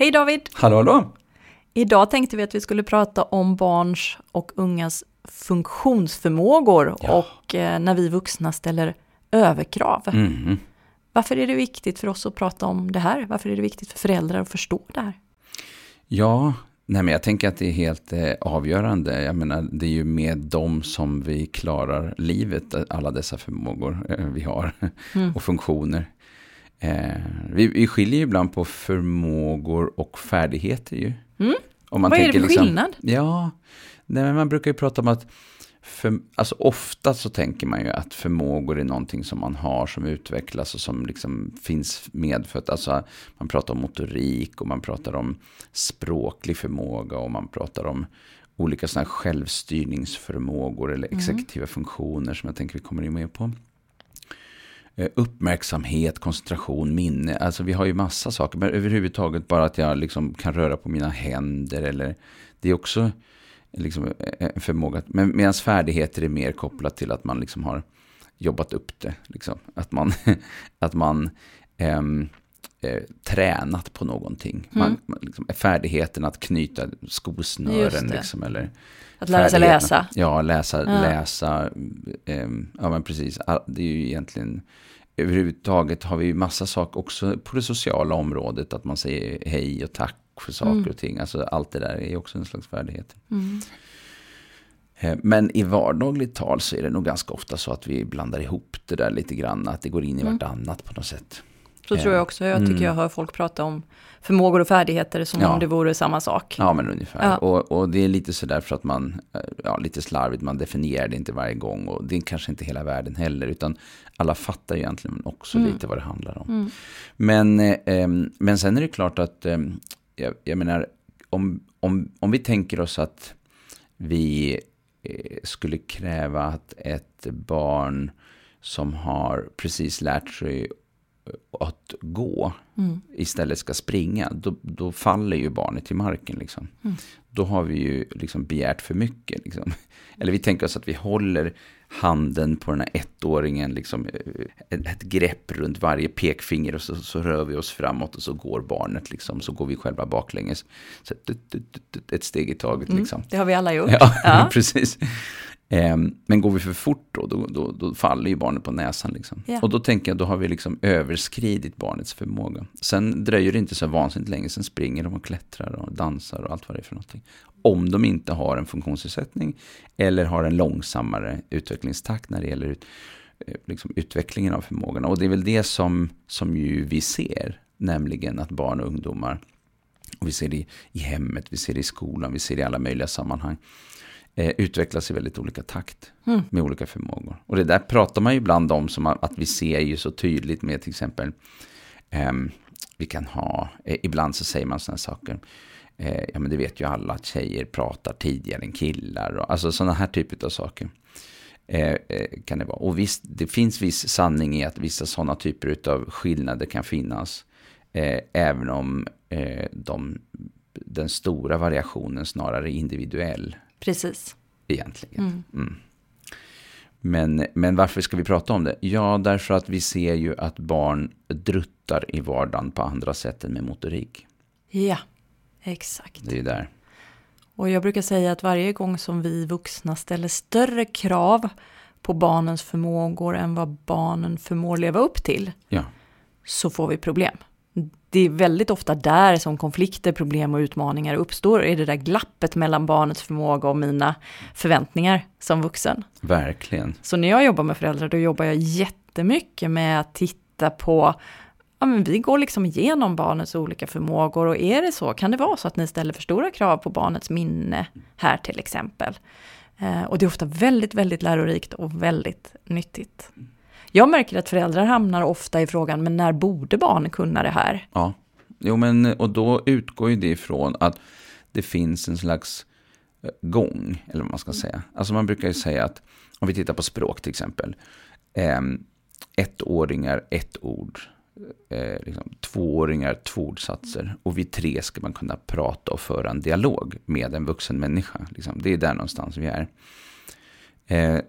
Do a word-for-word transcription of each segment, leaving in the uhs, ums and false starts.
Hej David! Hallå, hallå! Idag tänkte vi att vi skulle prata om barns och ungas funktionsförmågor ja. och eh, när vi vuxna ställer överkrav. Mm. Varför är det viktigt för oss att prata om det här? Varför är det viktigt för föräldrar att förstå det här? Ja, nej men jag tänker att det är helt eh, avgörande. Jag menar, det är ju med dem som vi klarar livet, alla dessa förmågor eh, vi har mm. och funktioner. Eh, vi, vi skiljer ju ibland på förmågor och färdigheter ju. Mm. Om man Vad tänker är det för skillnad? Liksom, ja, nej, men man brukar ju prata om att för, alltså ofta så tänker man ju att förmågor är någonting som man har, som utvecklas och som liksom finns medfött. Alltså man pratar om motorik och man pratar om språklig förmåga och man pratar om olika sådana här självstyrningsförmågor eller exekutiva mm. funktioner som jag tänker vi kommer in med på. Uppmärksamhet, koncentration, minne. Alltså vi har ju massa saker. Men överhuvudtaget bara att jag liksom kan röra på mina händer. Eller, det är också liksom en förmåga. Men medan färdigheter är mer kopplat till att man liksom har jobbat upp det. Liksom. Att man, att man äm, äh, tränat på någonting. Mm. Man, liksom, färdigheten att knyta skosnören. Liksom, eller att lära sig läsa. Ja, läsa. Ja. läsa äm, ja, men precis. Det är ju egentligen... Överhuvudtaget har vi ju massa saker också på det sociala området. Att man säger hej och tack för saker mm. och ting. Alltså allt det där är också en slags färdighet. Mm. Men i vardagligt tal så är det nog ganska ofta så att vi blandar ihop det där lite grann. Att det går in i vartannat på något sätt. Så tror jag också. Jag tycker mm. jag hör folk prata om förmågor och färdigheter som ja. om det vore samma sak. Ja, men ungefär. Ja. Och, och det är lite sådär för att man, ja, lite slarvigt, man definierar det inte varje gång. Och det är kanske inte hela världen heller, utan alla fattar ju egentligen också mm. lite vad det handlar om. Mm. Men, eh, men sen är det klart att, eh, jag, jag menar, om, om, om vi tänker oss att vi eh, skulle kräva att ett barn som har precis lärt sig att gå mm. istället ska springa, då, då faller ju barnet till marken. Liksom. Mm. Då har vi ju liksom begärt för mycket. Liksom. Eller vi tänker oss att vi håller handen på den här ettåringen, liksom, ett, ett grepp runt varje pekfinger och så, så rör vi oss framåt och så går barnet, liksom, så går vi själva baklänges. Så, ett steg i taget. Mm. Liksom. Det har vi alla gjort. Ja, ja. Precis. Men går vi för fort då, då, då, då faller ju barnet på näsan. Liksom. Yeah. Och då tänker jag, då har vi liksom överskridit barnets förmåga. Sen dröjer det inte så vansinnigt länge, sen springer de och klättrar och dansar och allt vad det är för någonting. Om de inte har en funktionsnedsättning eller har en långsammare utvecklingstakt när det gäller ut, liksom utvecklingen av förmågorna. Och det är väl det som, som ju vi ser, nämligen att barn och ungdomar, och vi ser det i, i hemmet, vi ser det i skolan, vi ser det i alla möjliga sammanhang, utvecklas i väldigt olika takt mm. med olika förmågor. Och det där pratar man ju ibland om som att vi ser ju så tydligt med till exempel eh, vi kan ha, eh, ibland så säger man sådana saker eh, ja men det vet ju alla att tjejer pratar tidigare än killar och, alltså sådana här typer av saker eh, eh, kan det vara. Och visst, det finns viss sanning i att vissa sådana typer av skillnader kan finnas eh, även om eh, de, den stora variationen snarare är individuell. Precis. Egentligen. Mm. Mm. Men, men varför ska vi prata om det? Ja, därför att vi ser ju att barn druttar i vardagen på andra sätt än med motorik. Ja, exakt. Det är där. Och jag brukar säga att varje gång som vi vuxna ställer större krav på barnens förmågor än vad barnen förmår leva upp till, ja. så får vi problem. Det är väldigt ofta där som konflikter, problem och utmaningar uppstår. Är det där glappet mellan barnets förmåga och mina förväntningar som vuxen. Verkligen. Så när jag jobbar med föräldrar, då jobbar jag jättemycket med att titta på, ja men vi går liksom igenom barnets olika förmågor. Och är det så, kan det vara så att ni ställer för stora krav på barnets minne här till exempel. Och det är ofta väldigt, väldigt lärorikt och väldigt nyttigt. Jag märker att föräldrar hamnar ofta i frågan, men när borde barn kunna det här? Ja, jo, men, och då utgår ju det ifrån att det finns en slags gång, eller vad man ska säga. Alltså man brukar ju säga att, om vi tittar på språk till exempel, eh, ettåringar, ett ord, eh, liksom, tvååringar, två ordsatser, och vid tre ska man kunna prata och föra en dialog med en vuxen människa. Liksom. Det är där någonstans vi är. Eh,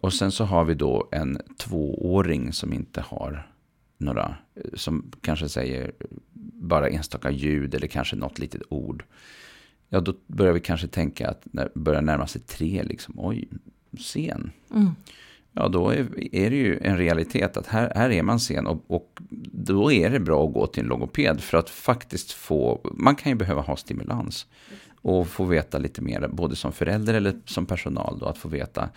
och sen så har vi då en tvååring som inte har några som kanske säger bara enstaka ljud eller kanske något litet ord, ja då börjar vi kanske tänka att när börjar närma sig tre liksom, oj, sen. Mm. Ja, då är, är det ju en realitet att här, här är man sen och, och då är det bra att gå till en logoped för att faktiskt få, man kan ju behöva ha stimulans och få veta lite mer, både som förälder eller som personal då, att få veta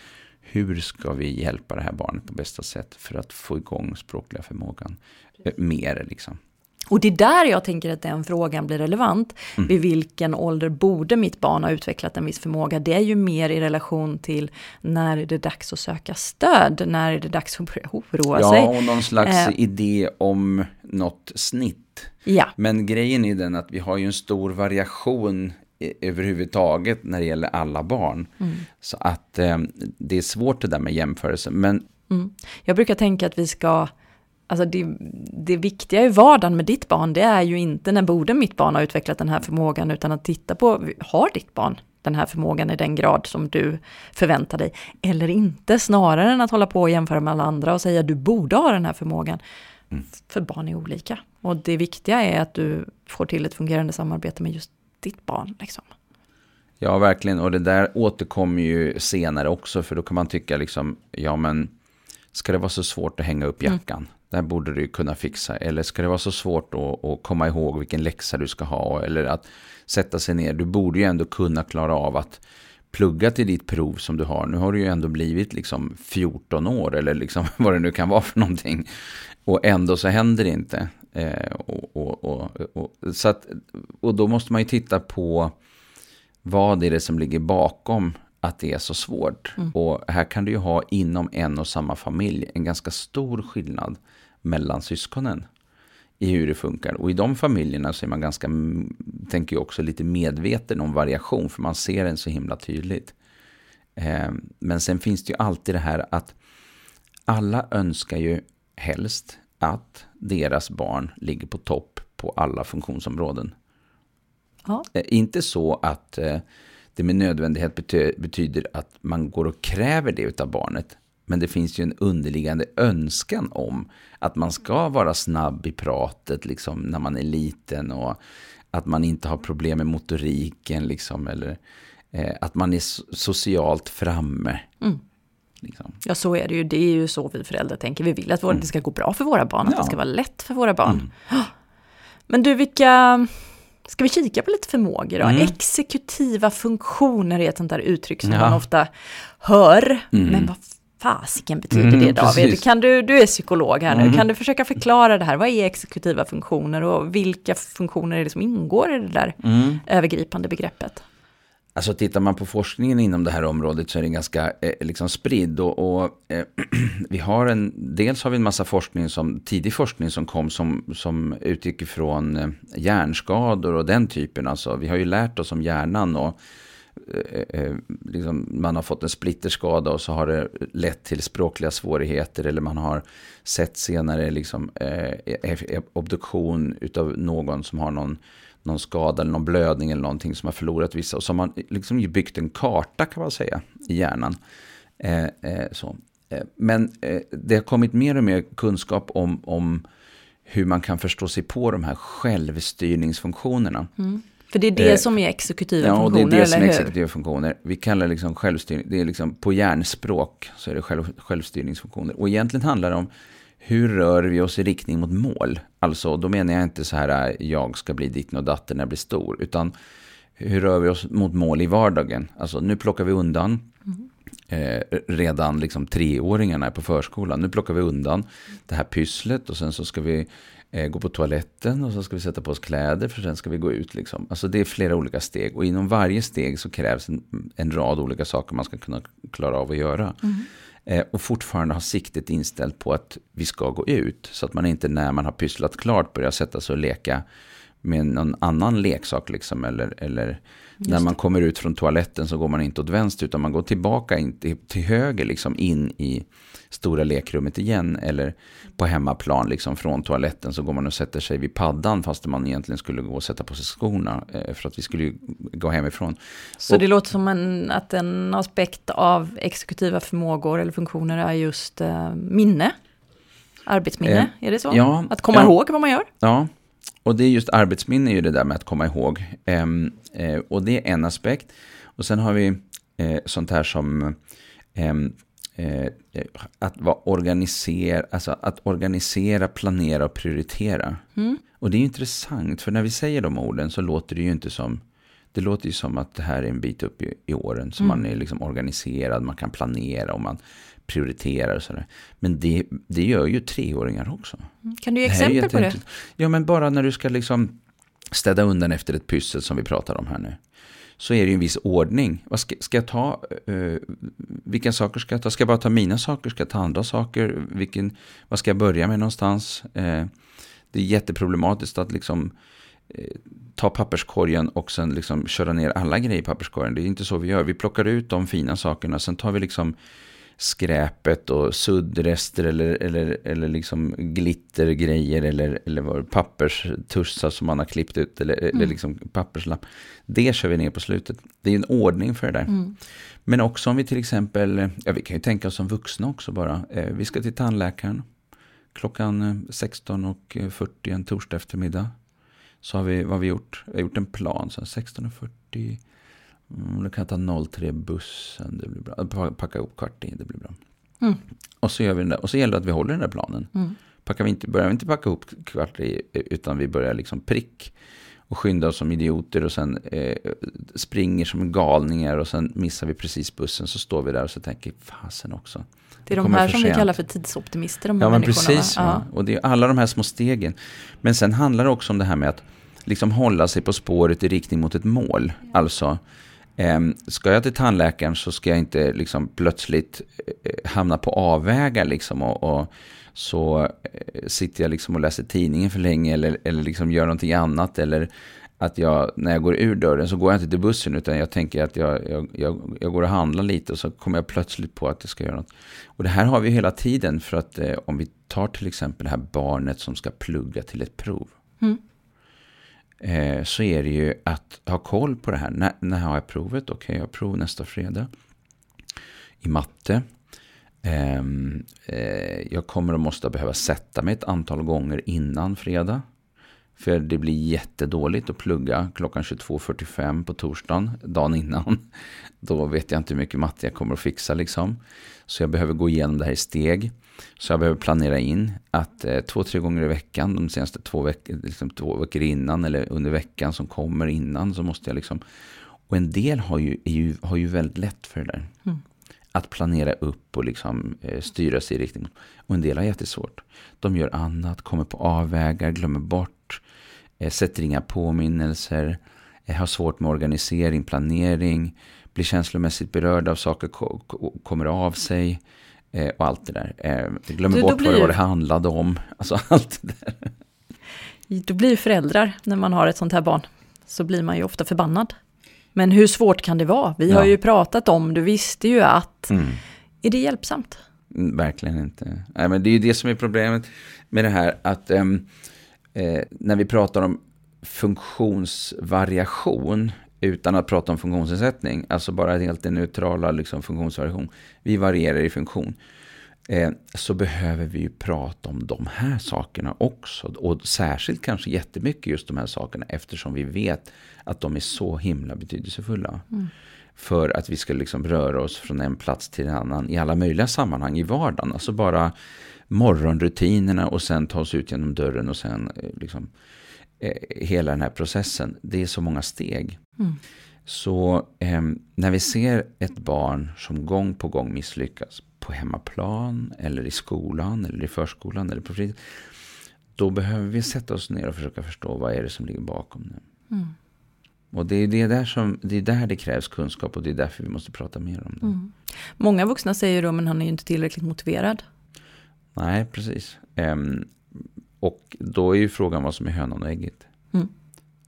hur ska vi hjälpa det här barnet på bästa sätt för att få igång språkliga förmågan eh, mer liksom. Och det är där jag tänker att den frågan blir relevant. Mm. Vid vilken ålder borde mitt barn ha utvecklat en viss förmåga? Det är ju mer i relation till när är det dags att söka stöd? När är det dags att börja oroa sig? Ja, och någon slags eh. idé om något snitt. Ja. Men grejen är den att vi har ju en stor variation överhuvudtaget när det gäller alla barn. Mm. Så att eh, det är svårt det där med jämförelse. Men... Mm. Jag brukar tänka att vi ska... Alltså det, det viktiga i vardagen med ditt barn, det är ju inte när borde mitt barn har utvecklat den här förmågan, utan att titta på, har ditt barn den här förmågan i den grad som du förväntar dig eller inte, snarare än att hålla på och jämföra med alla andra och säga du borde ha den här förmågan. Mm. För barn är olika och det viktiga är att du får till ett fungerande samarbete med just ditt barn liksom. Ja, verkligen, och det där återkommer ju senare också, för då kan man tycka liksom, ja men ska det vara så svårt att hänga upp jackan? Mm. Där borde du kunna fixa. Eller ska det vara så svårt att, att komma ihåg vilken läxa du ska ha? Eller att sätta sig ner. Du borde ju ändå kunna klara av att plugga till ditt prov som du har. Nu har du ju ändå blivit liksom fjorton år. Eller liksom vad det nu kan vara för någonting. Och ändå så händer det inte. Eh, och, och, och, och, så att, och då måste man ju titta på vad är det som ligger bakom att det är så svårt. Mm. Och här kan du ju ha inom en och samma familj en ganska stor skillnad mellan syskonen i hur det funkar. Och i de familjerna så är man ganska, tänker jag också, lite medveten om variation, för man ser den så himla tydligt. Eh, men sen finns det ju alltid det här att alla önskar ju helst att deras barn ligger på topp på alla funktionsområden. Ja. Eh, inte så att eh, det med nödvändighet bety- betyder att man går och kräver det utav barnet. Men det finns ju en underliggande önskan om att man ska vara snabb i pratet liksom, när man är liten, och att man inte har problem med motoriken liksom, eller eh, att man är socialt framme. Mm. Liksom. Ja, så är det ju. Det är ju så vi föräldrar tänker. Vi vill att vår, mm. det ska gå bra för våra barn, att ja. det ska vara lätt för våra barn. Mm. Men du, vilka... Ska vi kika på lite förmågor då? Mm. Exekutiva funktioner är ett sånt där uttryck som ja. man ofta hör. Mm. Men vad fasiken betyder mm, det, David? Precis. Kan du, du är psykolog här mm. nu. Kan du försöka förklara det här? Vad är exekutiva funktioner och vilka funktioner är det som ingår i det där mm. övergripande begreppet? Alltså tittar man på forskningen inom det här området så är den ganska eh, liksom spridd. Och, och eh, vi har en, dels har vi en massa forskning som, tidig forskning som kom som, som utgick ifrån eh, hjärnskador och den typen. Alltså, vi har ju lärt oss om hjärnan och eh, eh, liksom, man har fått en splitterskada och så har det lett till språkliga svårigheter, eller man har sett senare liksom, eh, obduktion utav någon som har någon någon skada eller någon blödning eller någonting som har förlorat vissa, och som har liksom byggt en karta kan man säga i hjärnan. Eh, eh, så. Eh, men eh, det har kommit mer och mer kunskap om, om hur man kan förstå sig på de här självstyrningsfunktionerna. Mm. För det är det eh, som är exekutiva ja, funktioner, eller hur? Ja, det är det som är exekutiva funktioner. Vi kallar det liksom självstyrning, det är liksom på hjärnspråk så är det själv, självstyrningsfunktioner. Och egentligen handlar det om hur rör vi oss i riktning mot mål? Alltså, då menar jag inte så här jag ska bli ditten och datten när jag blir stor, utan hur rör vi oss mot mål i vardagen? Alltså, nu plockar vi undan eh, redan liksom treåringarna på förskolan. Nu plockar vi undan det här pysslet och sen så ska vi eh, gå på toaletten och så ska vi sätta på oss kläder för sen ska vi gå ut liksom. Alltså, det är flera olika steg och inom varje steg så krävs en, en rad olika saker man ska kunna klara av att göra. Mm. Och fortfarande har siktet inställt på att vi ska gå ut. Så att man inte när man har pysslat klart börjar sätta sig och leka med någon annan leksak. Liksom, eller eller när man kommer ut från toaletten så går man inte åt vänster utan man går tillbaka in till, till höger liksom, in i stora lekrummet igen. Eller på hemmaplan liksom, från toaletten så går man och sätter sig vid paddan fast man egentligen skulle gå och sätta på sig skorna för att vi skulle gå hemifrån. Så och, det låter som en, att en aspekt av exekutiva förmågor eller funktioner är just eh, minne? Arbetsminne, eh, är det så? Ja, att komma ja, ihåg vad man gör? Ja, och det är just arbetsminne är ju det där med att komma ihåg. Eh, eh, och det är en aspekt. Och sen har vi eh, sånt här som eh, eh, att, vara organiser, alltså att organisera, planera och prioritera. Mm. Och det är ju intressant, för när vi säger de orden så låter det ju inte som... Det låter ju som att det här är en bit upp i, i åren. Så mm. man är liksom organiserad, man kan planera och man prioriterar och sådär. Men det, det gör ju treåringar också. Kan du ge exempel på det? Ja, men bara när du ska liksom städa undan efter ett pussel som vi pratar om här nu. Så är det ju en viss ordning. Vad ska, ska jag ta? Uh, vilka saker ska jag ta? Ska jag bara ta mina saker? Ska jag ta andra saker? Vilken, vad ska jag börja med någonstans? Uh, det är jätteproblematiskt att liksom... ta papperskorgen och sen liksom köra ner alla grejer i papperskorgen. Det är inte så vi gör. Vi plockar ut de fina sakerna. Sen tar vi liksom skräpet och suddrester eller, eller, eller liksom glittergrejer eller, eller papperstussar som man har klippt ut eller, mm. eller liksom papperslapp. Det kör vi ner på slutet. Det är en ordning för det där. Mm. Men också om vi till exempel, ja, vi kan ju tänka oss som vuxna också bara. Vi ska till tandläkaren klockan sexton och fyrtio en torsdag eftermiddag. Så har vi, vad har vi gjort? Vi har gjort en plan. Så sexton och fyrtio. Nu kan jag ta noll tre bussen. Det blir bra. Packa upp kvart i. Det blir bra. Mm. Och så gör vi den där. Och så gäller det att vi håller den där planen. Mm. Packar vi inte, börjar vi inte packa ihop kvart i, utan vi börjar liksom prick. Och skyndar oss som idioter. Och sen eh, springer som galningar. Och sen missar vi precis bussen. Så står vi där och så tänker fasen också. Det är de här som vi kallar för tidsoptimister. De här ja, men precis. Ja. Ja. Och det är alla de här små stegen. Men sen handlar det också om det här med att liksom hålla sig på spåret i riktning mot ett mål. Ja. Alltså, eh, ska jag till tandläkaren så ska jag inte liksom plötsligt eh, hamna på avvägar liksom och, och så eh, sitter jag liksom och läser tidningen för länge eller, eller liksom gör någonting annat eller att jag, när jag går ur dörren så går jag inte till bussen utan jag tänker att jag, jag, jag, jag går och handlar lite och så kommer jag plötsligt på att jag ska göra något. Och det här har vi hela tiden för att eh, om vi tar till exempel det här barnet som ska plugga till ett prov mm. eh, så är det ju att ha koll på det här. När, när har jag provet? Okej, okay, jag har prov nästa fredag i matte. Eh, eh, jag kommer och måste behöva sätta mig ett antal gånger innan fredag. För det blir jättedåligt att plugga klockan tjugotvå fyrtiofem på torsdagen, dagen innan. Då vet jag inte hur mycket matte jag kommer att fixa liksom. Så jag behöver gå igenom det här i steg. Så jag behöver planera in att eh, två, tre gånger i veckan, de senaste två, veck- liksom två veckor innan eller under veckan som kommer innan så måste jag liksom... Och en del har ju, är ju, har ju väldigt lätt för det där. Mm. Att planera upp och liksom, eh, styra sig i riktning. Och en del har jättesvårt. De gör annat, kommer på avvägar, glömmer bort, eh, sätter inga påminnelser, eh, har svårt med organisering, planering, blir känslomässigt berörd av saker, ko- ko- kommer av sig eh, och allt det där. Eh, glömmer du, bort blir... vad det handlade om. Alltså allt det där. Då blir föräldrar när man har ett sånt här barn. Så blir man ju ofta förbannad. Men hur svårt kan det vara? Vi ja. har ju pratat om, du visste ju att... Mm. Är det hjälpsamt? Verkligen inte. Nej, men det är ju det som är problemet med det här. Att eh, när vi pratar om funktionsvariation utan att prata om funktionsnedsättning. Alltså bara helt den neutrala liksom, funktionsvariation. Vi varierar i funktion. Eh, så behöver vi ju prata om de här sakerna också och särskilt kanske jättemycket just de här sakerna eftersom vi vet att de är så himla betydelsefulla mm. för att vi ska liksom röra oss från en plats till en annan i alla möjliga sammanhang i vardagen, alltså bara morgonrutinerna och sen ta oss ut genom dörren och sen eh, liksom, eh, hela den här processen, det är så många steg mm. så eh, när vi ser ett barn som gång på gång misslyckas på hemmaplan eller i skolan eller i förskolan eller på fritid, då behöver vi sätta oss ner och försöka förstå vad är det som ligger bakom nu. Mm. Och det är, det, där som, det är där det krävs kunskap och det är därför vi måste prata mer om det. Mm. Många vuxna säger då, men han är ju inte tillräckligt motiverad. Nej, precis. Ehm, och då är ju frågan vad som är hönan och ägget, mm.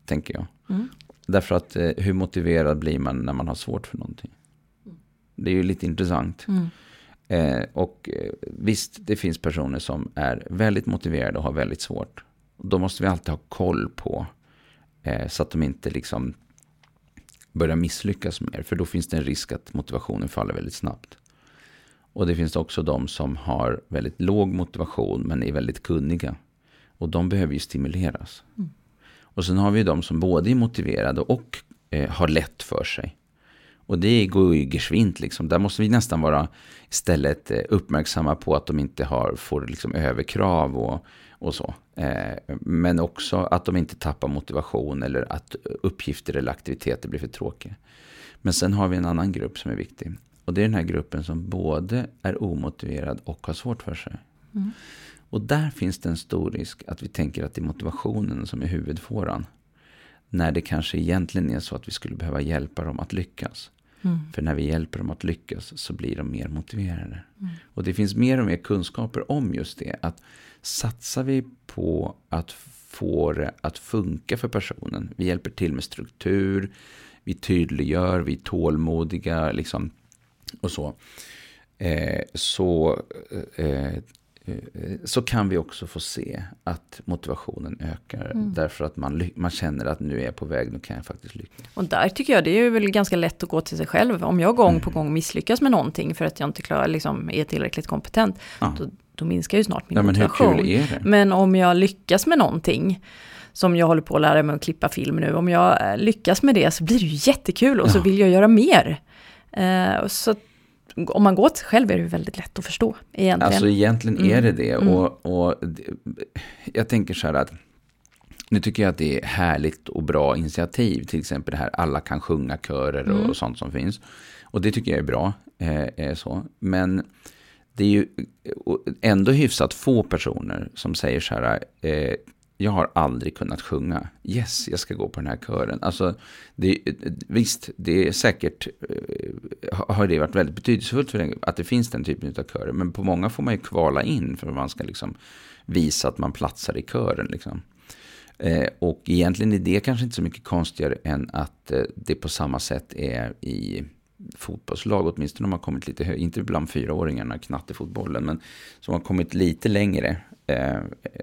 tänker jag. Mm. Därför att eh, hur motiverad blir man när man har svårt för någonting? Det är ju lite intressant. Mm. Eh, och eh, visst, det finns personer som är väldigt motiverade och har väldigt svårt. Då måste vi alltid ha koll på eh, så att de inte liksom börjar misslyckas mer. För då finns det en risk att motivationen faller väldigt snabbt. Och det finns också de som har väldigt låg motivation men är väldigt kunniga. Och de behöver ju stimuleras. Mm. Och sen har vi de som både är motiverade och eh, har lätt för sig. Och det går ju geschwint liksom. Där måste vi nästan vara istället eh, uppmärksamma på att de inte har, får liksom, överkrav och, och så. Eh, men också att de inte tappar motivation eller att uppgifter eller aktiviteter blir för tråkiga. Men sen har vi en annan grupp som är viktig. Och det är den här gruppen som både är omotiverad och har svårt för sig. Mm. Och där finns det en stor risk att vi tänker att det är motivationen som är huvudfåran. När det kanske egentligen är så att vi skulle behöva hjälpa dem att lyckas. Mm. För när vi hjälper dem att lyckas så blir de mer motiverade. Mm. Och det finns mer och mer kunskaper om just det. Att satsar vi på att få det att funka för personen. Vi hjälper till med struktur. Vi tydliggör, vi är tålmodiga liksom, och så. Eh, så eh, Så kan vi också få se att motivationen ökar. Mm. Därför att man, man känner att nu är jag på väg, nu kan jag faktiskt lyckas. Och där tycker jag det är ju väl ganska lätt att gå till sig själv. Om jag gång mm. på gång misslyckas med någonting för att jag inte klarar, liksom, är tillräckligt kompetent. Ja. Då, då minskar ju snart min ja, motivation. Men hur kul är det? Men om jag lyckas med någonting som jag håller på att lära mig att klippa film nu. Om jag lyckas med det så blir det ju jättekul och ja. Så vill jag göra mer. Uh, så om man går till sig själv är det väldigt lätt att förstå egentligen. Alltså egentligen mm. är det det. Mm. Och, och jag tänker så här att nu tycker jag att det är härligt och bra initiativ. Till exempel det här alla kan sjunga körer och, mm. och sånt som finns. Och det tycker jag är bra. Eh, är så. Men det är ju ändå hyfsat få personer som säger så här eh, jag har aldrig kunnat sjunga. Yes, jag ska gå på den här kören. Alltså, det, visst, det är säkert har det varit väldigt betydelsefullt för den, att det finns den typen av körer. Men på många får man ju kvala in för att man ska liksom visa att man platsar i kören. Liksom. Eh, och egentligen är det kanske inte så mycket konstigare än att det på samma sätt är i fotbollslag, åtminstone om man kommit lite högre, inte bland fyraåringarna knattefotbollen, men som har kommit lite längre eh,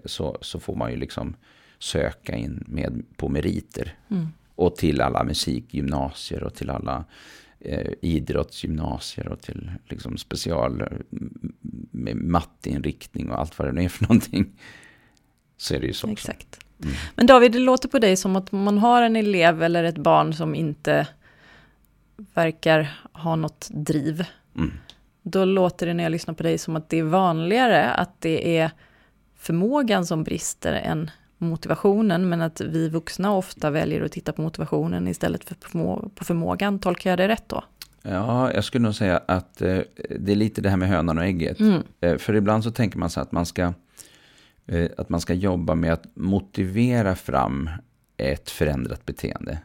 så, så får man ju liksom söka in med, på meriter mm. och till alla musikgymnasier och till alla eh, idrottsgymnasier och till liksom special med matteinriktning och allt vad det är för någonting, så är det ju så. Exakt. Mm. Men David, det låter på dig som att man har en elev eller ett barn som inte verkar ha något driv. Mm. Då låter det när jag lyssnar på dig som att det är vanligare att det är förmågan som brister än motivationen, men att vi vuxna ofta väljer att titta på motivationen istället för på förmågan. Tolkar jag det rätt då? Ja, jag skulle nog säga att eh, det är lite det här med hönan och ägget. Mm. Eh, för ibland så tänker man så att man ska eh, att man ska jobba med att motivera fram ett förändrat beteende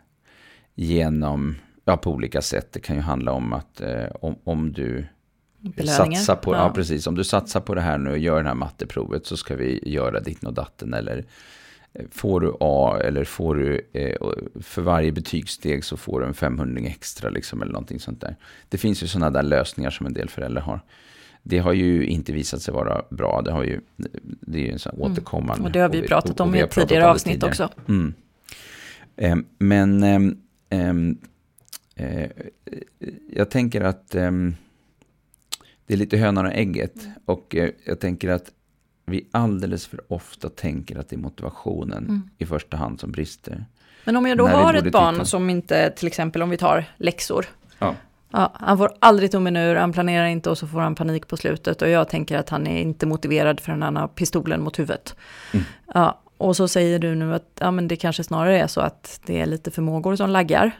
genom ja, på olika sätt. Det kan ju handla om att eh, om, om du Belöningar. satsar på ja. Ja, precis, om du satsar på det här nu och gör det här matteprovet så ska vi göra ditt och datten, eller eh, får du A eller får du eh, för varje betygssteg så får du en femhundring extra liksom, eller någonting sånt där. Det finns ju sådana där lösningar som en del föräldrar har. Det har ju inte visat sig vara bra. Det har ju det är ju en sån återkommande. Mm. Och det har vi pratat om och, och, och i tidigare avsnitt tidigare. också. Mm. Eh, men eh, eh, jag tänker att um, det är lite hönan och ägget, och uh, jag tänker att vi alldeles för ofta tänker att det är motivationen mm. i första hand som brister. Men om jag då När har ett barn titta... som inte, till exempel om vi tar läxor, ja. Ja, han får aldrig tummen ur, han planerar inte och så får han panik på slutet, och jag tänker att han är inte motiverad för den andra pistolen mot huvudet. Mm. Ja, och så säger du nu att ja, men det kanske snarare är så att det är lite förmågor som laggar.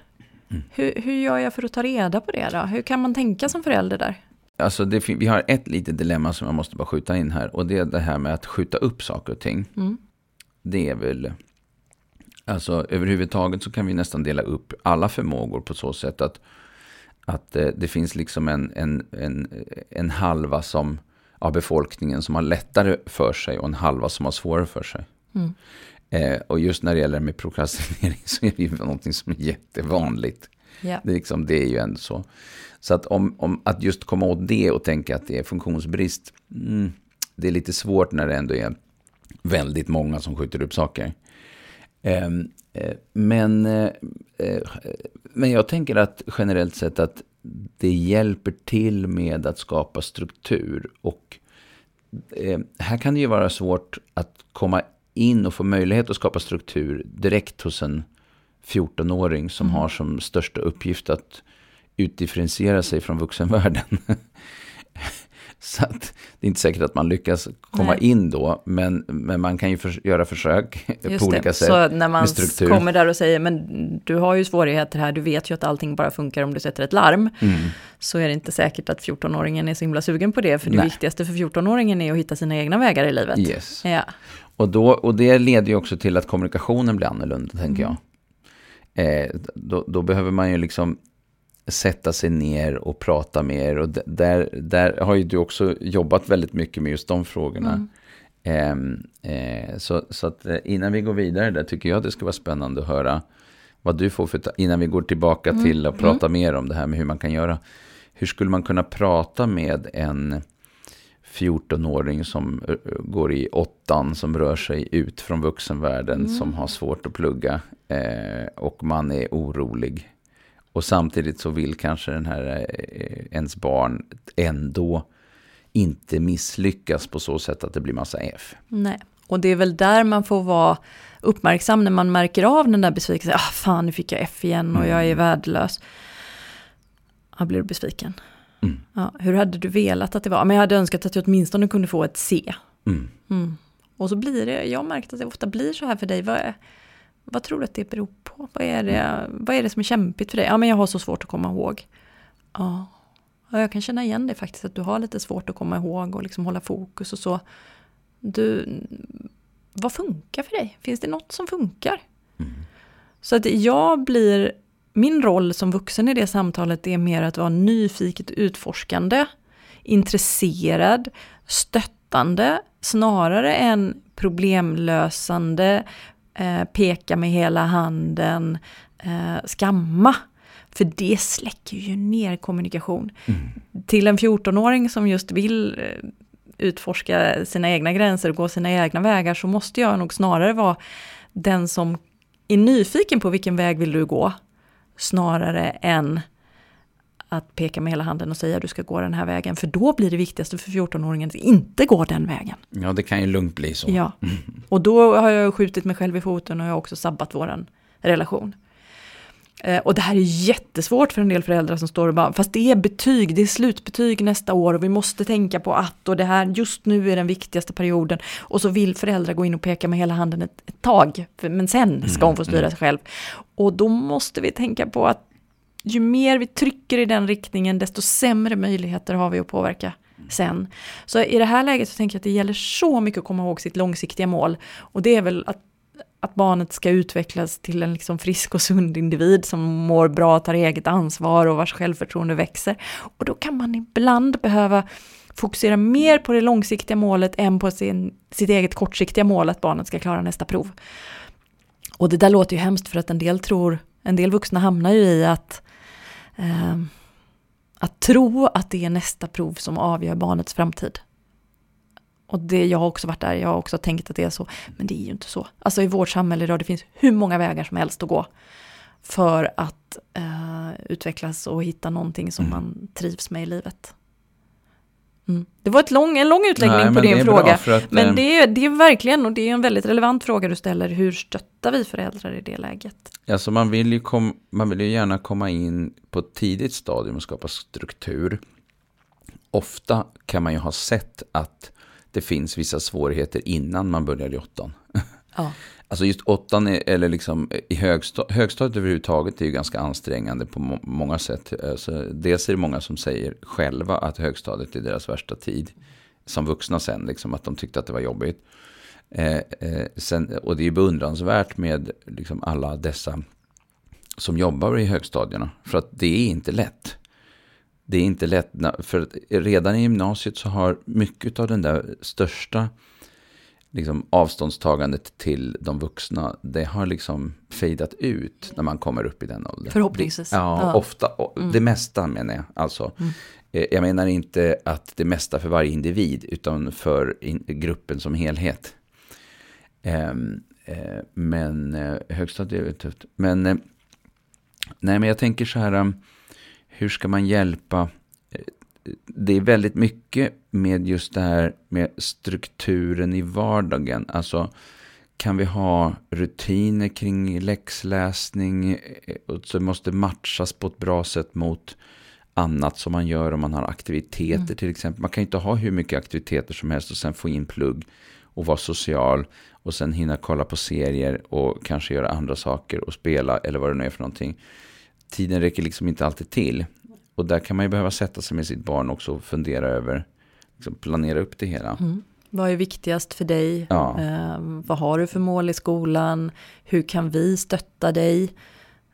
Mm. Hur, hur gör jag för att ta reda på det då? Hur kan man tänka som förälder där? Alltså det, vi har ett litet dilemma som jag måste bara skjuta in här. Och det är det här med att skjuta upp saker och ting. Mm. Det är väl... Alltså överhuvudtaget så kan vi nästan dela upp alla förmågor på så sätt att, att det finns liksom en, en, en, en halva som, av befolkningen som har lättare för sig och en halva som har svårare för sig. Mm. Eh, och just när det gäller med prokrastinering så är det ju någonting som är jättevanligt. Yeah. Det, är liksom, det är ju ändå så. Så att, om, om, att just komma åt det och tänka att det är funktionsbrist, mm, det är lite svårt när det ändå är väldigt många som skjuter upp saker. Eh, eh, men, eh, men jag tänker att generellt sett att det hjälper till med att skapa struktur. Och eh, här kan det ju vara svårt att komma in och få möjlighet att skapa struktur direkt hos en fjortonåring som har som största uppgift att utdifferentiera sig från vuxenvärlden. Så att det är inte säkert att man lyckas komma Nej. in då, men, men man kan ju för, göra försök Just på olika det. sätt. Så när man kommer där och säger, men du har ju svårigheter här, du vet ju att allting bara funkar om du sätter ett larm, mm. så är det inte säkert att fjortonåringen är så himla sugen på det, för Nej. det viktigaste för fjortonåringen är att hitta sina egna vägar i livet. Yes. Ja. Och, då, och det leder ju också till att kommunikationen blir annorlunda, mm. tänker jag. Eh, då, då behöver man ju liksom sätta sig ner och prata med er, och där, där har ju du också jobbat väldigt mycket med just de frågorna. Mm. Eh, eh, så, så att innan vi går vidare där tycker jag att det ska vara spännande att höra vad du får för ta- innan vi går tillbaka mm. till att prata mm. mer om det här med hur man kan göra. Hur skulle man kunna prata med en fjortonåring som går i åttan, som rör sig ut från vuxenvärlden, mm. som har svårt att plugga eh, och man är orolig? Och samtidigt så vill kanske den här ens barn ändå inte misslyckas på så sätt att det blir massa F. Nej, och det är väl där man får vara uppmärksam när man märker av den där besvikelsen. Ah, fan, nu fick jag F igen och mm. jag är värdelös. Jag blir besviken. Mm. Ja, hur hade du velat att det var? Men jag hade önskat att jag åtminstone kunde få ett C. Mm. Mm. Och så blir det, jag märkte att det ofta blir så här för dig, vad är Vad tror du att det beror på? Vad är det, vad är det som är kämpigt för dig? Ja, men jag har så svårt att komma ihåg. Ja, jag kan känna igen det faktiskt. Att du har lite svårt att komma ihåg och liksom hålla fokus och så. Du, vad funkar för dig? Finns det något som funkar? Mm. Så att jag blir... Min roll som vuxen i det samtalet är mer att vara nyfiket utforskande. Intresserad. Stöttande. Snarare än problemlösande... Eh, peka med hela handen, eh, skamma. För det släcker ju ner kommunikation. Mm. Till en fjortonåring som just vill eh, utforska sina egna gränser och gå sina egna vägar, så måste jag nog snarare vara den som är nyfiken på vilken väg vill du gå, snarare än att peka med hela handen och säga du ska gå den här vägen. För då blir det viktigaste för fjortonåringen att inte gå den vägen. Ja, det kan ju lugnt bli så. Ja. Och då har jag skjutit mig själv i foten och jag har också sabbat vår relation. Eh, och det här är jättesvårt för en del föräldrar som står och bara, fast det är betyg, det är slutbetyg nästa år och vi måste tänka på att, och det här just nu är den viktigaste perioden. Och så vill föräldrar gå in och peka med hela handen ett, ett tag, för, men sen ska hon få styra sig själv. Och då måste vi tänka på att ju mer vi trycker i den riktningen, desto sämre möjligheter har vi att påverka sen. Så i det här läget så tänker jag att det gäller så mycket att komma ihåg sitt långsiktiga mål. Och det är väl att, att barnet ska utvecklas till en liksom frisk och sund individ som mår bra, tar eget ansvar och vars självförtroende växer. Och då kan man ibland behöva fokusera mer på det långsiktiga målet än på sin, sitt eget kortsiktiga mål att barnet ska klara nästa prov. Och det där låter ju hemskt, för att en del tror, en del vuxna hamnar ju i att Uh, att tro att det är nästa prov som avgör barnets framtid. Och det, jag har också varit där, jag har också tänkt att det är så. Men det är ju inte så. Alltså i vårt samhälle idag, det finns hur många vägar som helst att gå för att uh, utvecklas och hitta någonting som mm. man trivs med i livet. Mm. Det var ett lång, en lång utläggning Nej, på din fråga. Att, men det är, det är verkligen, och det är en väldigt relevant fråga du ställer. Hur stöttar vi föräldrar i det läget? Alltså man vill ju, kom, man vill ju gärna komma in på ett tidigt stadium och skapa struktur. Ofta kan man ju ha sett att det finns vissa svårigheter innan man börjar i åttan. Ja. Alltså just åttan är, eller liksom i högsta, högstadiet överhuvudtaget är ju ganska ansträngande på må, många sätt. Alltså dels är det många som säger själva att högstadiet är deras värsta tid som vuxna sen, liksom att de tyckte att det var jobbigt. Eh, eh, sen, och det är ju beundransvärt med liksom alla dessa som jobbar i högstadierna, för att det är inte lätt. Det är inte lätt, för redan i gymnasiet så har mycket av den där största liksom avståndstagandet till de vuxna, det har liksom fejdat ut när man kommer upp i den åldern. Förhoppningsvis. Ja, ja. Ofta. Mm. Det mesta menar jag. Alltså, mm. Jag menar inte att det mesta för varje individ, utan för in- gruppen som helhet. Eh, eh, men eh, högstadiet är väl tufft. Men, eh, nej, men jag tänker så här, hur ska man hjälpa? Det är väldigt mycket med just det här med strukturen i vardagen. Alltså, kan vi ha rutiner kring läxläsning och så måste matchas på ett bra sätt mot annat som man gör om man har aktiviteter mm. till exempel. Man kan inte ha hur mycket aktiviteter som helst och sen få in plugg och vara social och sen hinna kolla på serier och kanske göra andra saker och spela eller vad det nu är för någonting. Tiden räcker liksom inte alltid till. Och där kan man ju behöva sätta sig med sitt barn också och fundera över, liksom planera upp det hela. Mm. Vad är viktigast för dig? Ja. Eh, vad har du för mål i skolan? Hur kan vi stötta dig?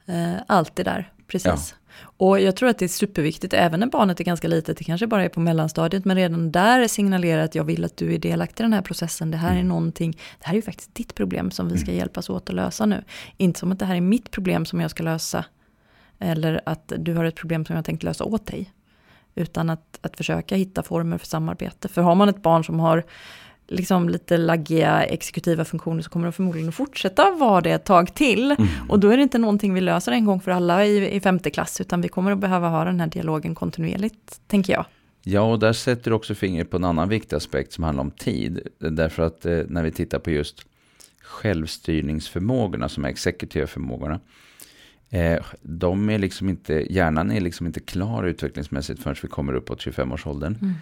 Eh, allt det där, precis. Ja. Och jag tror att det är superviktigt, även när barnet är ganska litet, det kanske bara är på mellanstadiet, men redan där signalerar att jag vill att du är delaktig i den här processen. Det här mm. är någonting, det här är ju faktiskt ditt problem som vi ska mm. hjälpas åt att lösa nu. Inte som att det här är mitt problem som jag ska lösa. Eller att du har ett problem som jag tänkt lösa åt dig. Utan att, att försöka hitta former för samarbete. För har man ett barn som har liksom lite laggiga exekutiva funktioner så kommer de förmodligen att fortsätta vara det ett tag till. Mm. Och då är det inte någonting vi löser en gång för alla i, i femte klass. Utan vi kommer att behöva ha den här dialogen kontinuerligt, tänker jag. Ja, och där sätter du också fingret på en annan viktig aspekt som handlar om tid. Därför att eh, när vi tittar på just självstyrningsförmågorna som är exekutiva förmågorna. Eh, de är liksom inte, hjärnan är liksom inte klar utvecklingsmässigt förrän vi kommer uppåt tjugofem-årsåldern. Mm.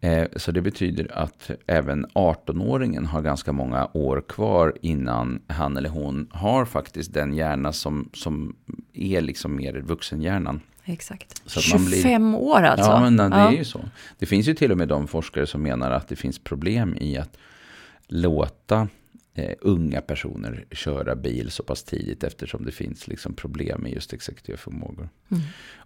Eh, så det betyder att även arton-åringen har ganska många år kvar innan han eller hon har faktiskt den hjärna som, som är liksom mer vuxenhjärnan. Exakt. Så att man blir, tjugofem år alltså? Ja, men det ja. är ju så. Det finns ju till och med de forskare som menar att det finns problem i att låta Uh, unga personer köra bil så pass tidigt eftersom det finns liksom problem med just exekutiva förmågor. Mm.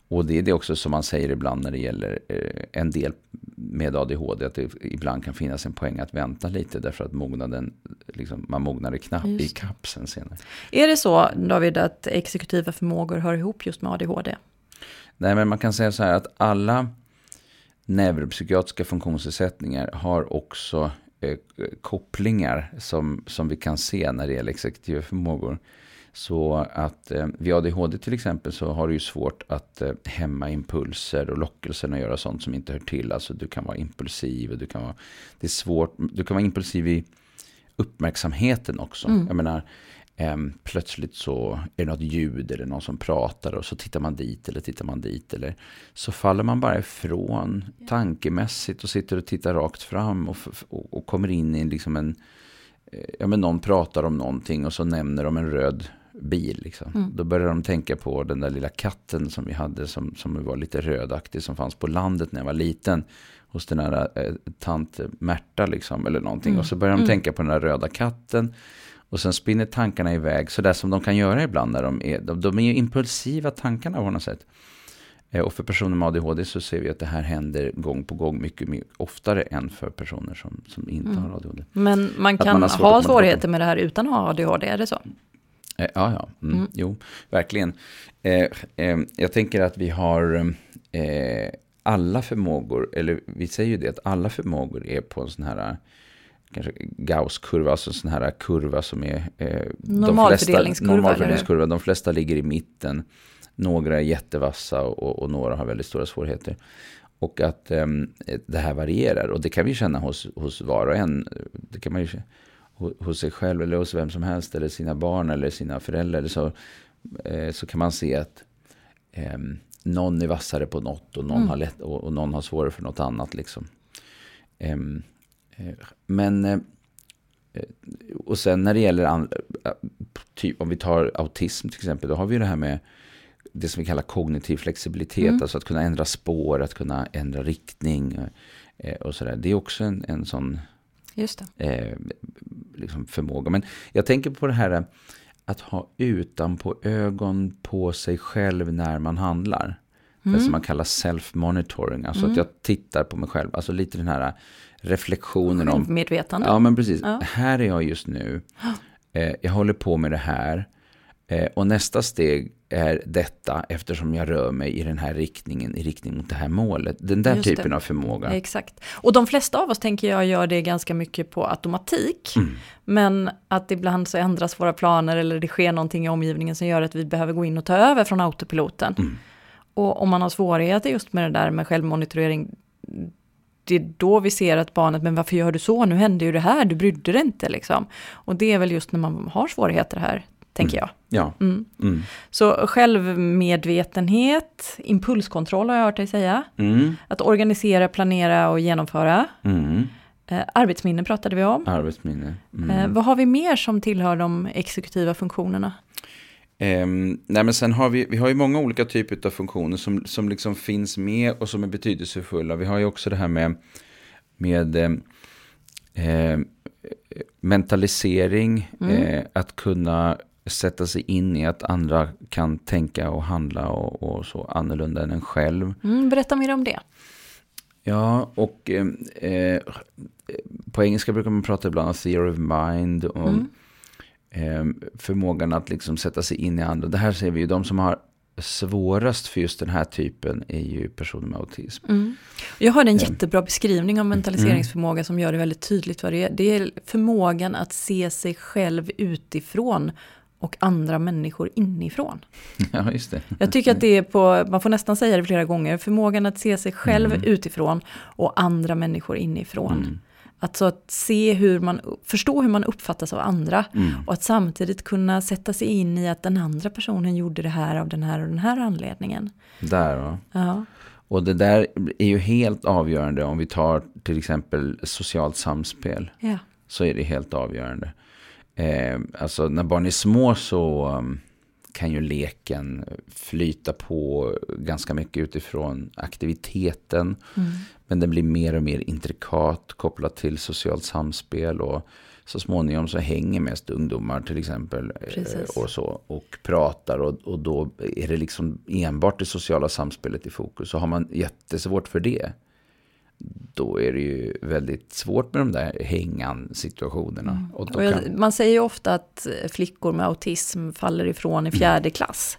Och det är det också som man säger ibland när det gäller uh, en del med A D H D, att det ibland kan finnas en poäng att vänta lite därför att mognaden, liksom, man mognar i knapp i kapsen senare. Är det så, David, att exekutiva förmågor hör ihop just med A D H D? Nej, men man kan säga så här att alla neuropsykiatriska funktionsnedsättningar har också kopplingar som, som vi kan se när det gäller exekutiva förmågor. Så att eh, vid A D H D till exempel så har du ju svårt att eh, hämma impulser och lockelser och göra sånt som inte hör till. Alltså du kan vara impulsiv och du kan vara, det är svårt, du kan vara impulsiv i uppmärksamheten också. Mm. Jag menar eh, plötsligt så är det något ljud eller någon som pratar och så tittar man dit eller tittar man dit eller så faller man bara ifrån tankemässigt och sitter och tittar rakt fram och, och, och kommer in i liksom en, ja men någon pratar om någonting och så nämner de en röd bil liksom. Mm. Då börjar de tänka på den där lilla katten som vi hade som, som var lite rödaktig som fanns på landet när jag var liten hos den här eh, tant Märta liksom eller någonting. Mm. Och så börjar de mm. tänka på den där röda katten och sen spinner tankarna iväg så där som de kan göra ibland när de är, de, de är ju impulsiva tankarna på något sätt. Eh, och för personer med A D H D så ser vi att det här händer gång på gång mycket, mycket oftare än för personer som, som inte mm. har A D H D. Men man kan man svårt ha svårigheter med det här utan att ha A D H D, är det så? Ja, ja. Mm, mm. Jo, verkligen. Eh, eh, jag tänker att vi har eh, alla förmågor, eller vi säger ju det, att alla förmågor är på en sån här kanske Gauss-kurva, alltså en sån här kurva som är eh, normalfördelningskurva. De flesta, normalfördelningskurva, de flesta ligger i mitten. Några är jättevassa och, och några har väldigt stora svårigheter. Och att eh, det här varierar. Och det kan vi känna hos, hos var och en. Det kan man ju känna hos sig själv eller hos vem som helst eller sina barn eller sina föräldrar så, eh, så kan man se att eh, någon är vassare på något och någon, mm. har, lätt, och, och någon har svårare för något annat liksom. Eh, eh, men eh, och sen när det gäller an, typ, om vi tar autism till exempel, då har vi det här med det som vi kallar kognitiv flexibilitet, mm. alltså att kunna ändra spår, att kunna ändra riktning eh, och sådär. Det är också en, en sån Just det. Eh, liksom förmåga. Men jag tänker på det här att ha utanpå ögon på sig själv när man handlar. Mm. Det som man kallar self-monitoring. Alltså mm. att jag tittar på mig själv. Alltså lite den här reflektionen om... Medvetande. Ja, men precis. Ja. Här är jag just nu. Eh, jag håller på med det här. Eh, och nästa steg är detta eftersom jag rör mig i den här riktningen, i riktning mot det här målet. Den där Just typen det. av förmåga. Exakt. Och de flesta av oss, tänker jag, gör det ganska mycket på automatik. Mm. Men att ibland så ändras våra planer eller det sker någonting i omgivningen som gör att vi behöver gå in och ta över från autopiloten. Mm. Och om man har svårigheter just med det där med självmonitorering, det är då vi ser att barnet, men varför gör du så? Nu hände ju det här, du brydde dig inte liksom. Och det är väl just när man har svårigheter här, tänker jag. Ja. Mm. Mm. Så självmedvetenhet, impulskontroll har jag hört dig säga. Mm. Att organisera, planera och genomföra. Mm. Eh, arbetsminne pratade vi om. Arbetsminne. Mm. Eh, vad har vi mer som tillhör de exekutiva funktionerna? Um, nej men sen har vi, vi har ju många olika typer av funktioner som, som liksom finns med och som är betydelsefulla. Vi har ju också det här med, med eh, mentalisering, mm. eh, att kunna sätta sig in i att andra kan tänka och handla och, och så annorlunda än en själv. Mm, berätta mer om det. Ja, och eh, eh, på engelska brukar man prata ibland om theory of mind och mm. förmågan att liksom sätta sig in i andra. Det här ser vi ju, de som har svårast för just den här typen är ju personer med autism. Mm. Jag hörde en jättebra beskrivning av mentaliseringsförmåga mm. som gör det väldigt tydligt vad det är. Det är förmågan att se sig själv utifrån och andra människor inifrån. Ja, just det. Jag tycker att det är på, man får nästan säga det flera gånger, förmågan att se sig själv mm. utifrån och andra människor inifrån. Mm. Alltså att se hur man, förstå hur man uppfattas av andra mm. och att samtidigt kunna sätta sig in i att den andra personen gjorde det här av den här och den här anledningen. Där va? Ja. Och det där är ju helt avgörande om vi tar till exempel socialt samspel. Ja. Så är det helt avgörande. Eh, alltså när barn är små så um, kan ju leken flyta på ganska mycket utifrån aktiviteten. Mm. Men den blir mer och mer intrikat kopplat till socialt samspel och så småningom så hänger mest ungdomar till exempel. Precis. Och så och pratar och, och då är det liksom enbart det sociala samspelet i fokus. Så har man jättesvårt för det, då är det ju väldigt svårt med de där hängan-situationerna. Mm. Och och jag, man säger ju ofta att flickor med autism faller ifrån i fjärde mm. klass.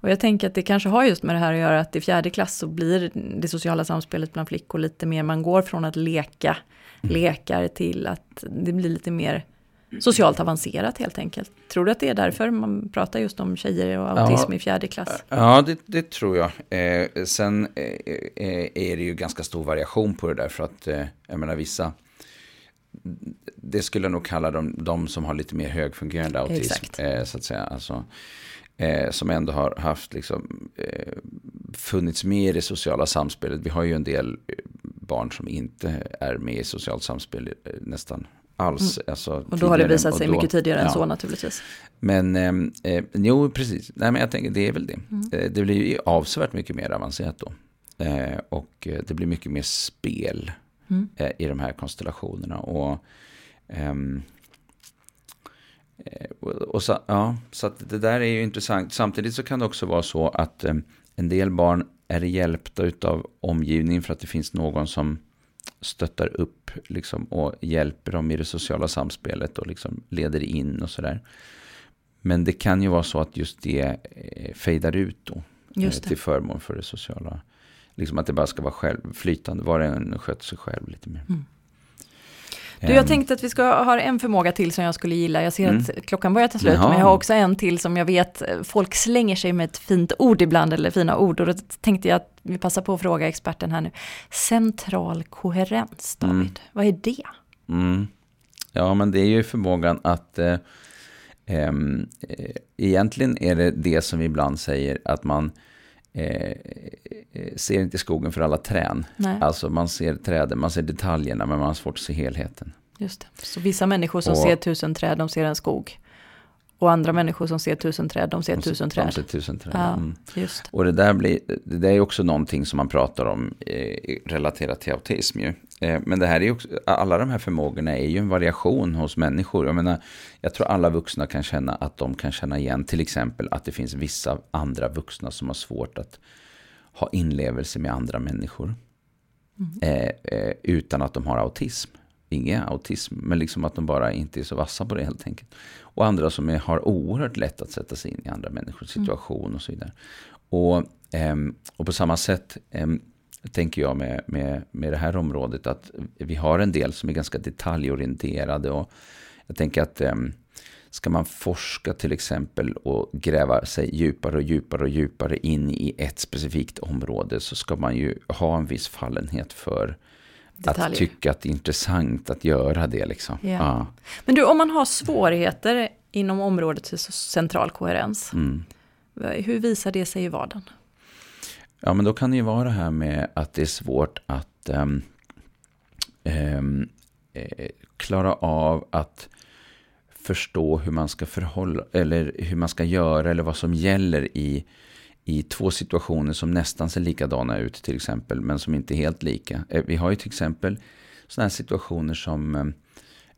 Och jag tänker att det kanske har just med det här att göra att i fjärde klass så blir det sociala samspelet bland flickor lite mer, man går från att leka, mm. lekar till att det blir lite mer socialt avancerat helt enkelt. Tror du att det är därför man pratar just om tjejer och autism ja, i fjärde klass? Ja, det, det tror jag. Eh, sen eh, är det ju ganska stor variation på det där för att, eh, jag menar vissa... Det skulle jag nog kalla dem, de som har lite mer högfungerande autism eh, så att säga, alltså, eh, som ändå har haft liksom, eh, funnits med i det sociala samspelet. Vi har ju en del barn som inte är med i socialt samspel eh, nästan alls. Mm. Alltså, och då har det visat sig då, mycket tidigare än ja. Så naturligtvis. Men eh, jo, precis. Nej, men jag tänker det är väl det. Mm. Eh, det blir ju avsevärt mycket mer avancerat då. Eh, och det blir mycket mer spel. Mm. I de här konstellationerna och, um, och så, ja, så att det där är ju intressant. Samtidigt så kan det också vara så att um, en del barn är hjälpta utav omgivningen för att det finns någon som stöttar upp liksom, och hjälper dem i det sociala samspelet och liksom leder in och sådär. Men det kan ju vara så att just det eh, fejdar ut då, just det. Till förmån för det sociala. Liksom att det bara ska vara själv, flytande, var den sköter sig själv lite mer. Mm. Du, jag tänkte att vi ska ha en förmåga till som jag skulle gilla. Jag ser mm. att klockan börjar ta slut, Jaha. Men jag har också en till som jag vet folk slänger sig med ett fint ord ibland, eller fina ord. Och då tänkte jag att vi passar på att fråga experten här nu. Central koherens, David. Mm. Vad är det? Mm. Ja, men det är ju förmågan att... Eh, eh, egentligen är det det som vi ibland säger att man... Eh, ser inte skogen för alla trän. Nej. Alltså man ser träden, man ser detaljerna, men man har svårt att se helheten. Just det. Så vissa människor som och, ser tusen träd, de ser en skog. Och andra människor som ser tusen träd, de ser tusen träd. De ser tusen träd. Ja, just det. Och det där blir, det är också någonting som man pratar om eh, relaterat till autism ju. Eh, men det här är ju också, alla de här förmågorna är ju en variation hos människor. Jag menar, jag tror alla vuxna kan känna att de kan känna igen till exempel att det finns vissa andra vuxna som har svårt att ha inlevelse med andra människor. Mm. Eh, eh, utan att de har autism. Inga autism, men liksom att de bara inte är så vassa på det helt enkelt. Och andra som är, har oerhört lätt att sätta sig in i andra människors situation mm. och så vidare. Och, ehm, och på samma sätt ehm, tänker jag med, med, med det här området att vi har en del som är ganska detaljorienterade och jag tänker att ehm, ska man forska till exempel och gräva sig djupare och djupare och djupare in i ett specifikt område, så ska man ju ha en viss fallenhet för detaljer. Att tycka att det är intressant att göra det. Liksom. Yeah. Ja. Men du, om man har svårigheter inom området till central koherens, mm. hur visar det sig i vardagen? Ja, men då kan det ju vara det här med att det är svårt att um, um, eh, klara av att förstå hur man ska förhålla eller hur man ska göra eller vad som gäller i, i två situationer som nästan ser likadana ut till exempel, men som inte är helt lika. Vi har ju till exempel sådana här situationer som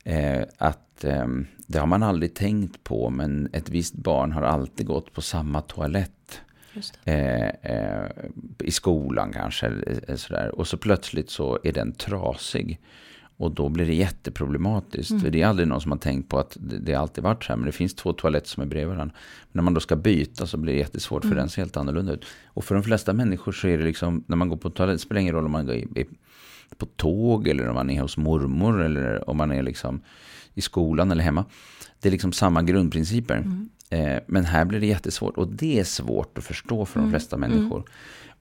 eh, att eh, det har man aldrig tänkt på, men ett visst barn har alltid gått på samma toalett. Eh, eh, i skolan kanske eller sådär. Och så plötsligt så är den trasig och då blir det jätteproblematiskt mm. för det är aldrig någon som har tänkt på att det, det alltid varit så här, men det finns två toaletter som är bredvid varandra. Men när man då ska byta så blir det jättesvårt för mm. den ser helt annorlunda ut. Och för de flesta människor så är det liksom, när man går på toalett spelar ingen roll om man går i, i, på tåg eller om man är hos mormor eller om man är liksom i skolan eller hemma. Det är liksom samma grundprinciper. Mm. Men här blir det jättesvårt, och det är svårt att förstå för de flesta mm. människor.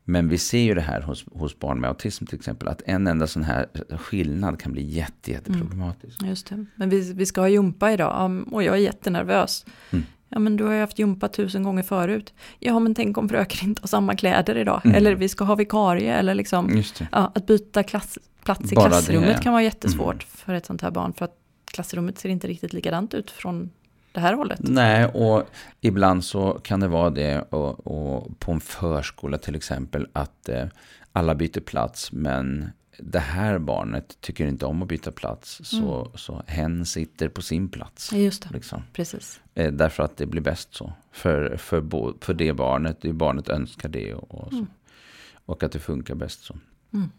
Men vi ser ju det här hos, hos barn med autism till exempel, att en enda sån här skillnad kan bli jätte, jätteproblematisk. Mm. Just det, men vi, vi ska ha jumpa idag och jag är jättenervös. Mm. Ja, men du har ju haft jumpa tusen gånger förut. Ja, men tänk om fröken inte har samma kläder idag. Mm. Eller vi ska ha vikarie eller liksom. Just det. Ja, att byta klass, plats i bara klassrummet det, ja. Kan vara jättesvårt mm. för ett sånt här barn, för att klassrummet ser inte riktigt likadant ut från det här hållet. Nej, och ibland så kan det vara det och, och på en förskola till exempel att eh, alla byter plats, men det här barnet tycker inte om att byta plats så, mm. så hen sitter på sin plats. Just det, liksom. Precis. Eh, därför att det blir bäst så för, för, bo, för det barnet, det barnet önskar det och, och, så. Mm. och att det funkar bäst så. Mm.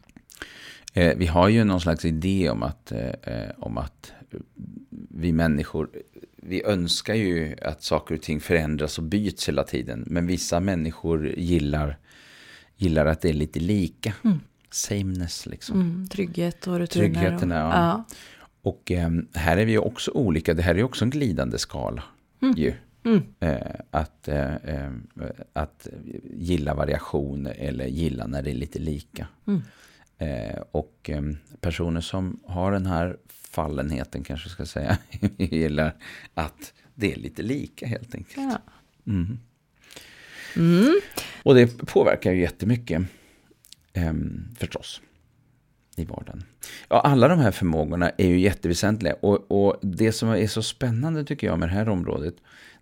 Eh, vi har ju någon slags idé om att, eh, om att vi människor, vi önskar ju att saker och ting förändras och byts hela tiden. Men vissa människor gillar, gillar att det är lite lika. Mm. Sameness liksom. Mm, trygghet och rutiner. Tryggheten, och, ja. ja. Och eh, här är vi ju också olika. Det här är ju också en glidande skala. Mm. Ju. Mm. Eh, att, eh, eh, att gilla variation eller gilla när det är lite lika. Mm. Eh, och eh, personer som har den här fallenheten kanske ska säga gillar att det är lite lika helt enkelt. Ja. Mm. Mm. Och det påverkar ju jättemycket eh, förstås i vardagen. Ja, alla de här förmågorna är ju jätteväsentliga, och, och det som är så spännande tycker jag med det här området,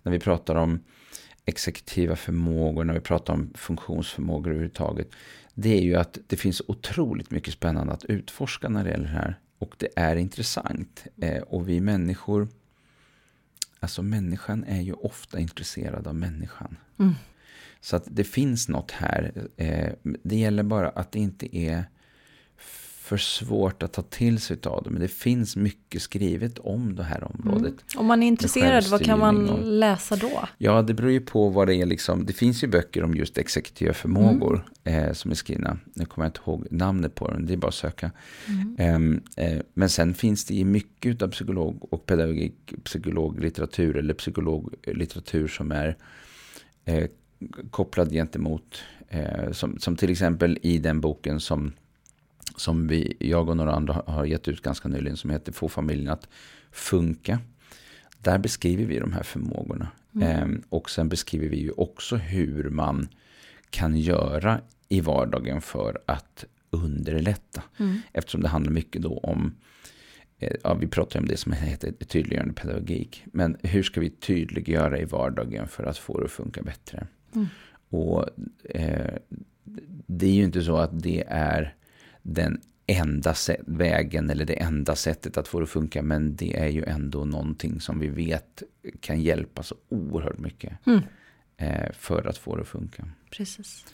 när vi pratar om exekutiva förmågor, när vi pratar om funktionsförmågor överhuvudtaget, det är ju att det finns otroligt mycket spännande att utforska när det gäller det här. Och det är intressant. Eh, och vi människor, alltså människan är ju ofta intresserad av människan. Mm. Så att det finns något här. Eh, det gäller bara att det inte är för svårt att ta till sig av det. Men det finns mycket skrivet om det här området. Mm. Om man är intresserad, vad kan man och läsa då? Ja, det beror ju på vad det är liksom. Det finns ju böcker om just exekutiva förmågor mm. eh, som är skrivna. Nu kommer jag inte ihåg namnet på dem, det är bara att söka. Mm. Eh, eh, men sen finns det ju mycket av psykolog och pedagogik, psykologlitteratur eller psykologlitteratur som är eh, kopplad gentemot, eh, som, som till exempel i den boken som som vi, jag och några andra har gett ut ganska nyligen, som heter Få familjen att funka. Där beskriver vi de här förmågorna. Mm. Ehm, och sen beskriver vi ju också hur man kan göra i vardagen för att underlätta. Mm. Eftersom det handlar mycket då om, eh, ja, vi pratar om det som heter tydliggörande pedagogik. Men hur ska vi tydliggöra i vardagen för att få det att funka bättre? Mm. Och eh, det är ju inte så att det är den enda sä- vägen eller det enda sättet att få det att funka, men det är ju ändå någonting som vi vet kan hjälpa så oerhört mycket mm. eh, för att få det att funka. Precis.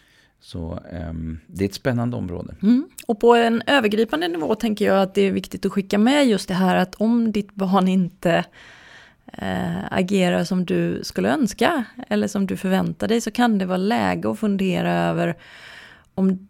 Så eh, det är ett spännande område. Mm. Och på en övergripande nivå tänker jag att det är viktigt att skicka med just det här, att om ditt barn inte eh, agerar som du skulle önska eller som du förväntar dig, så kan det vara läge att fundera över om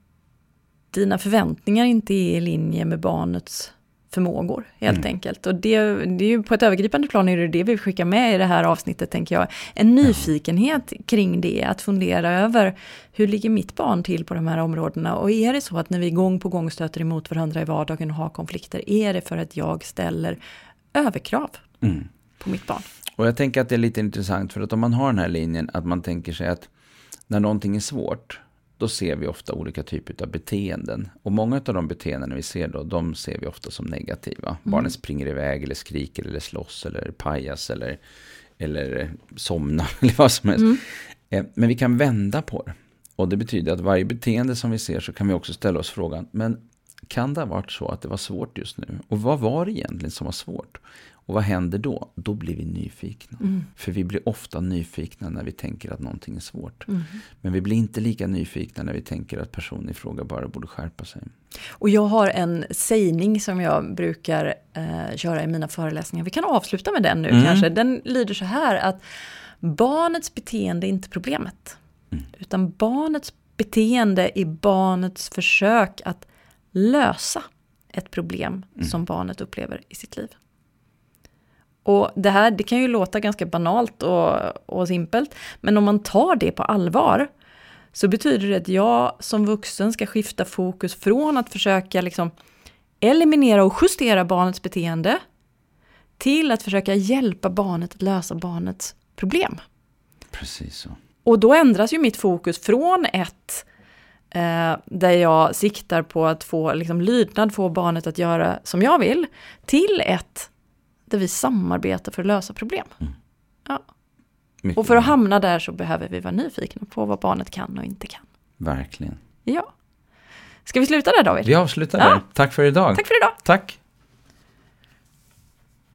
dina förväntningar inte är i linje med barnets förmågor helt mm. enkelt. Och det, det är ju på ett övergripande plan är det det vi skickar med i det här avsnittet, tänker jag. En nyfikenhet kring det, att fundera över hur ligger mitt barn till på de här områdena, och är det så att när vi gång på gång stöter emot varandra i vardagen och har konflikter, är det för att jag ställer överkrav mm. på mitt barn? Och jag tänker att det är lite intressant, för att om man har den här linjen att man tänker sig att när någonting är svårt, då ser vi ofta olika typer av beteenden. Och många av de beteenden vi ser då, de ser vi ofta som negativa. Mm. Barnen springer iväg eller skriker eller slåss eller pajas eller, eller somnar eller vad som helst. Mm. Men vi kan vända på det. Och det betyder att varje beteende som vi ser, så kan vi också ställa oss frågan, men kan det ha varit så att det var svårt just nu? Och vad var det egentligen som var svårt? Och vad händer då? Då blir vi nyfikna. Mm. För vi blir ofta nyfikna när vi tänker att någonting är svårt. Mm. Men vi blir inte lika nyfikna när vi tänker att personen i fråga bara borde skärpa sig. Och jag har en sägning som jag brukar eh, köra i mina föreläsningar. Vi kan avsluta med den nu mm. kanske. Den lyder så här, att barnets beteende är inte problemet. Mm. Utan barnets beteende är barnets försök att lösa ett problem mm. som barnet upplever i sitt liv. Och det här, det kan ju låta ganska banalt och, och simpelt, men om man tar det på allvar, så betyder det att jag som vuxen ska skifta fokus från att försöka liksom eliminera och justera barnets beteende till att försöka hjälpa barnet att lösa barnets problem. Precis så. Och då ändras ju mitt fokus från ett Eh, där jag siktar på att få liksom, lydnad, få barnet att göra som jag vill, till ett där vi samarbetar för att lösa problem. Mm. Ja. Och för att hamna där så behöver vi vara nyfikna på vad barnet kan och inte kan. Verkligen. Ja. Ska vi sluta där, David? Vi avslutar ja. där. Tack för idag. Tack för idag. Tack.